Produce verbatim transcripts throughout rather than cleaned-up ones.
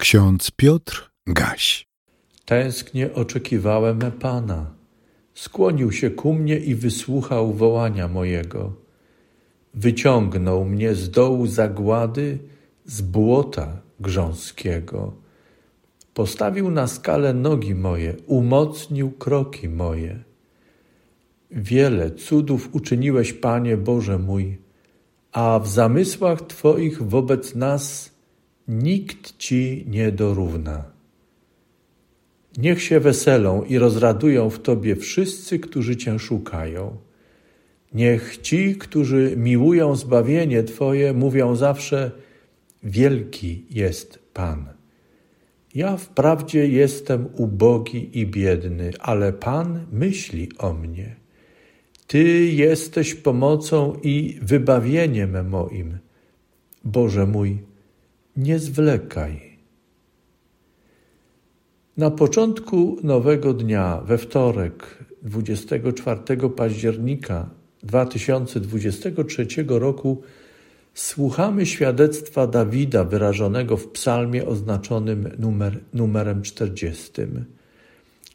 Ksiądz Piotr Gaś. Tęsknie oczekiwałem Pana. Skłonił się ku mnie i wysłuchał wołania mojego. Wyciągnął mnie z dołu zagłady, z błota grząskiego. Postawił na skale nogi moje, umocnił kroki moje. Wiele cudów uczyniłeś, Panie Boże mój, a w zamysłach Twoich wobec nas nikt Ci nie dorówna. Niech się weselą i rozradują w Tobie wszyscy, którzy Cię szukają. Niech ci, którzy miłują zbawienie Twoje, mówią zawsze: wielki jest Pan. Ja wprawdzie jestem ubogi i biedny, ale Pan myśli o mnie. Ty jesteś pomocą i wybawieniem moim. Boże mój, nie zwlekaj. Na początku nowego dnia, we wtorek, dwudziestego czwartego października dwa tysiące dwudziestego trzeciego roku, słuchamy świadectwa Dawida wyrażonego w psalmie oznaczonym numer, numerem czterdziestym.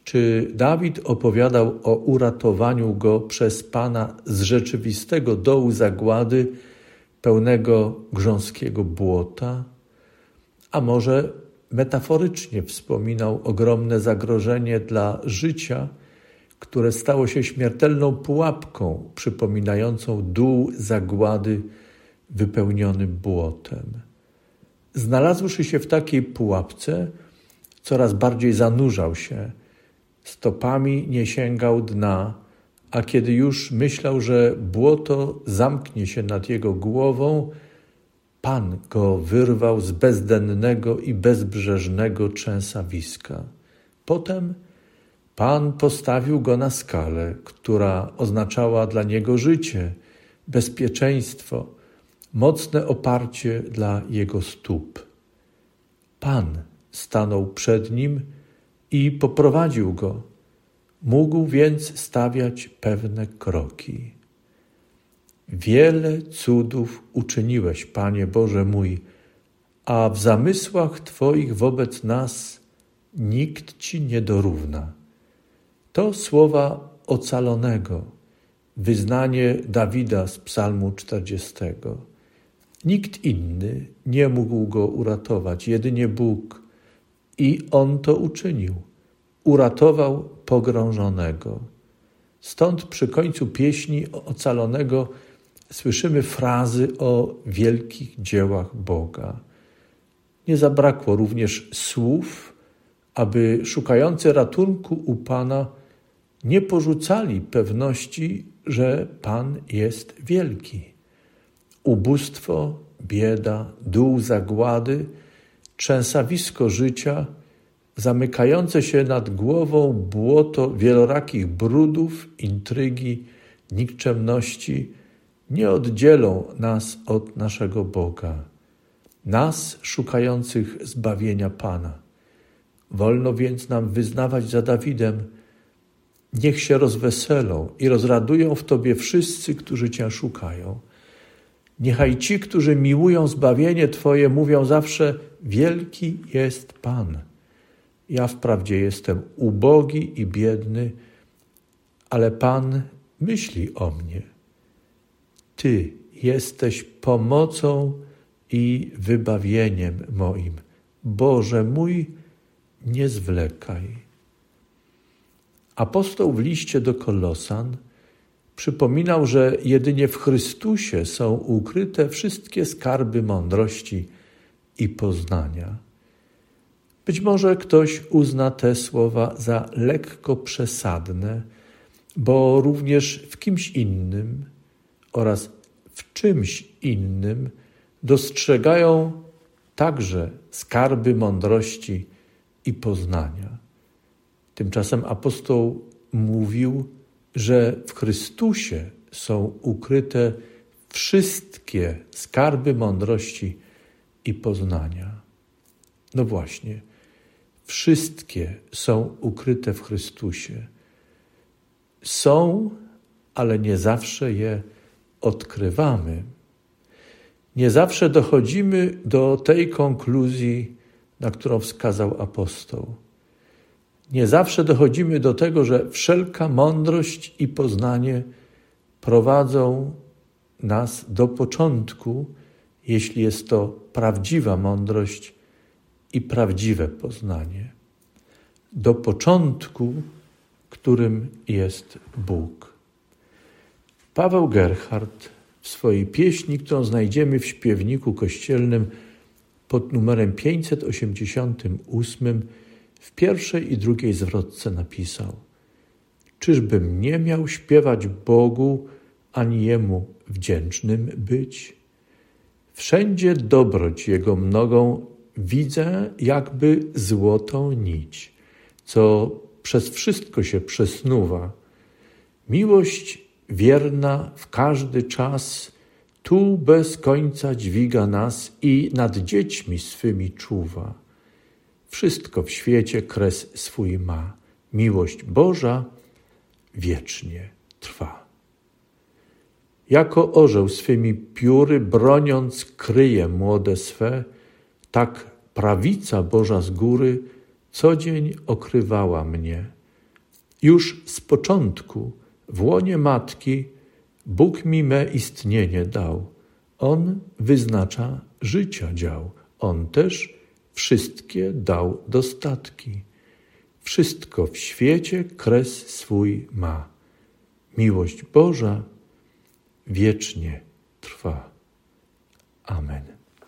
Czy Dawid opowiadał o uratowaniu go przez Pana z rzeczywistego dołu zagłady pełnego grząskiego błota? A może metaforycznie wspominał ogromne zagrożenie dla życia, które stało się śmiertelną pułapką przypominającą dół zagłady wypełniony błotem. Znalazłszy się w takiej pułapce, coraz bardziej zanurzał się, stopami nie sięgał dna, a kiedy już myślał, że błoto zamknie się nad jego głową, Pan go wyrwał z bezdennego i bezbrzeżnego trzęsawiska. Potem Pan postawił go na skalę, która oznaczała dla niego życie, bezpieczeństwo, mocne oparcie dla jego stóp. Pan stanął przed nim i poprowadził go. Mógł więc stawiać pewne kroki. Wiele cudów uczyniłeś, Panie Boże mój, a w zamysłach Twoich wobec nas nikt Ci nie dorówna. To słowa ocalonego, wyznanie Dawida z psalmu czterdziestego. Nikt inny nie mógł go uratować, jedynie Bóg. I On to uczynił. Uratował pogrążonego. Stąd przy końcu pieśni ocalonego słyszymy frazy o wielkich dziełach Boga. Nie zabrakło również słów, aby szukający ratunku u Pana nie porzucali pewności, że Pan jest wielki. Ubóstwo, bieda, dół zagłady, trzęsawisko życia, zamykające się nad głową błoto wielorakich brudów, intrygi, nikczemności nie oddzielą nas od naszego Boga, nas szukających zbawienia Pana. Wolno więc nam wyznawać za Dawidem: niech się rozweselą i rozradują w Tobie wszyscy, którzy Cię szukają. Niechaj ci, którzy miłują zbawienie Twoje, mówią zawsze: wielki jest Pan. Ja wprawdzie jestem ubogi i biedny, ale Pan myśli o mnie. Ty jesteś pomocą i wybawieniem moim. Boże mój, nie zwlekaj. Apostoł w liście do Kolosan przypominał, że jedynie w Chrystusie są ukryte wszystkie skarby mądrości i poznania. Być może ktoś uzna te słowa za lekko przesadne, bo również w kimś innym oraz w czymś innym dostrzegają także skarby mądrości i poznania. Tymczasem apostoł mówił, że w Chrystusie są ukryte wszystkie skarby mądrości i poznania. No właśnie, wszystkie są ukryte w Chrystusie. Są, ale nie zawsze je odkrywamy. Nie zawsze dochodzimy do tej konkluzji, na którą wskazał apostoł. Nie zawsze dochodzimy do tego, że wszelka mądrość i poznanie prowadzą nas do początku, jeśli jest to prawdziwa mądrość i prawdziwe poznanie. Do początku, którym jest Bóg. Paweł Gerhardt w swojej pieśni, którą znajdziemy w śpiewniku kościelnym pod numerem pięćset osiemdziesiąt osiem, w pierwszej i drugiej zwrotce napisał: czyżbym nie miał śpiewać Bogu, ani Jemu wdzięcznym być? Wszędzie dobroć Jego mnogą widzę jakby złotą nić, co przez wszystko się przesnuwa. Miłość wierna w każdy czas tu bez końca dźwiga nas i nad dziećmi swymi czuwa. Wszystko w świecie kres swój ma, miłość Boża wiecznie trwa. Jako orzeł swymi pióry broniąc kryje młode swe, tak prawica Boża z góry co dzień okrywała mnie. Już z początku w łonie matki Bóg mi me istnienie dał. On wyznacza życia dział. On też wszystkie dał dostatki. Wszystko w świecie kres swój ma. Miłość Boża wiecznie trwa. Amen.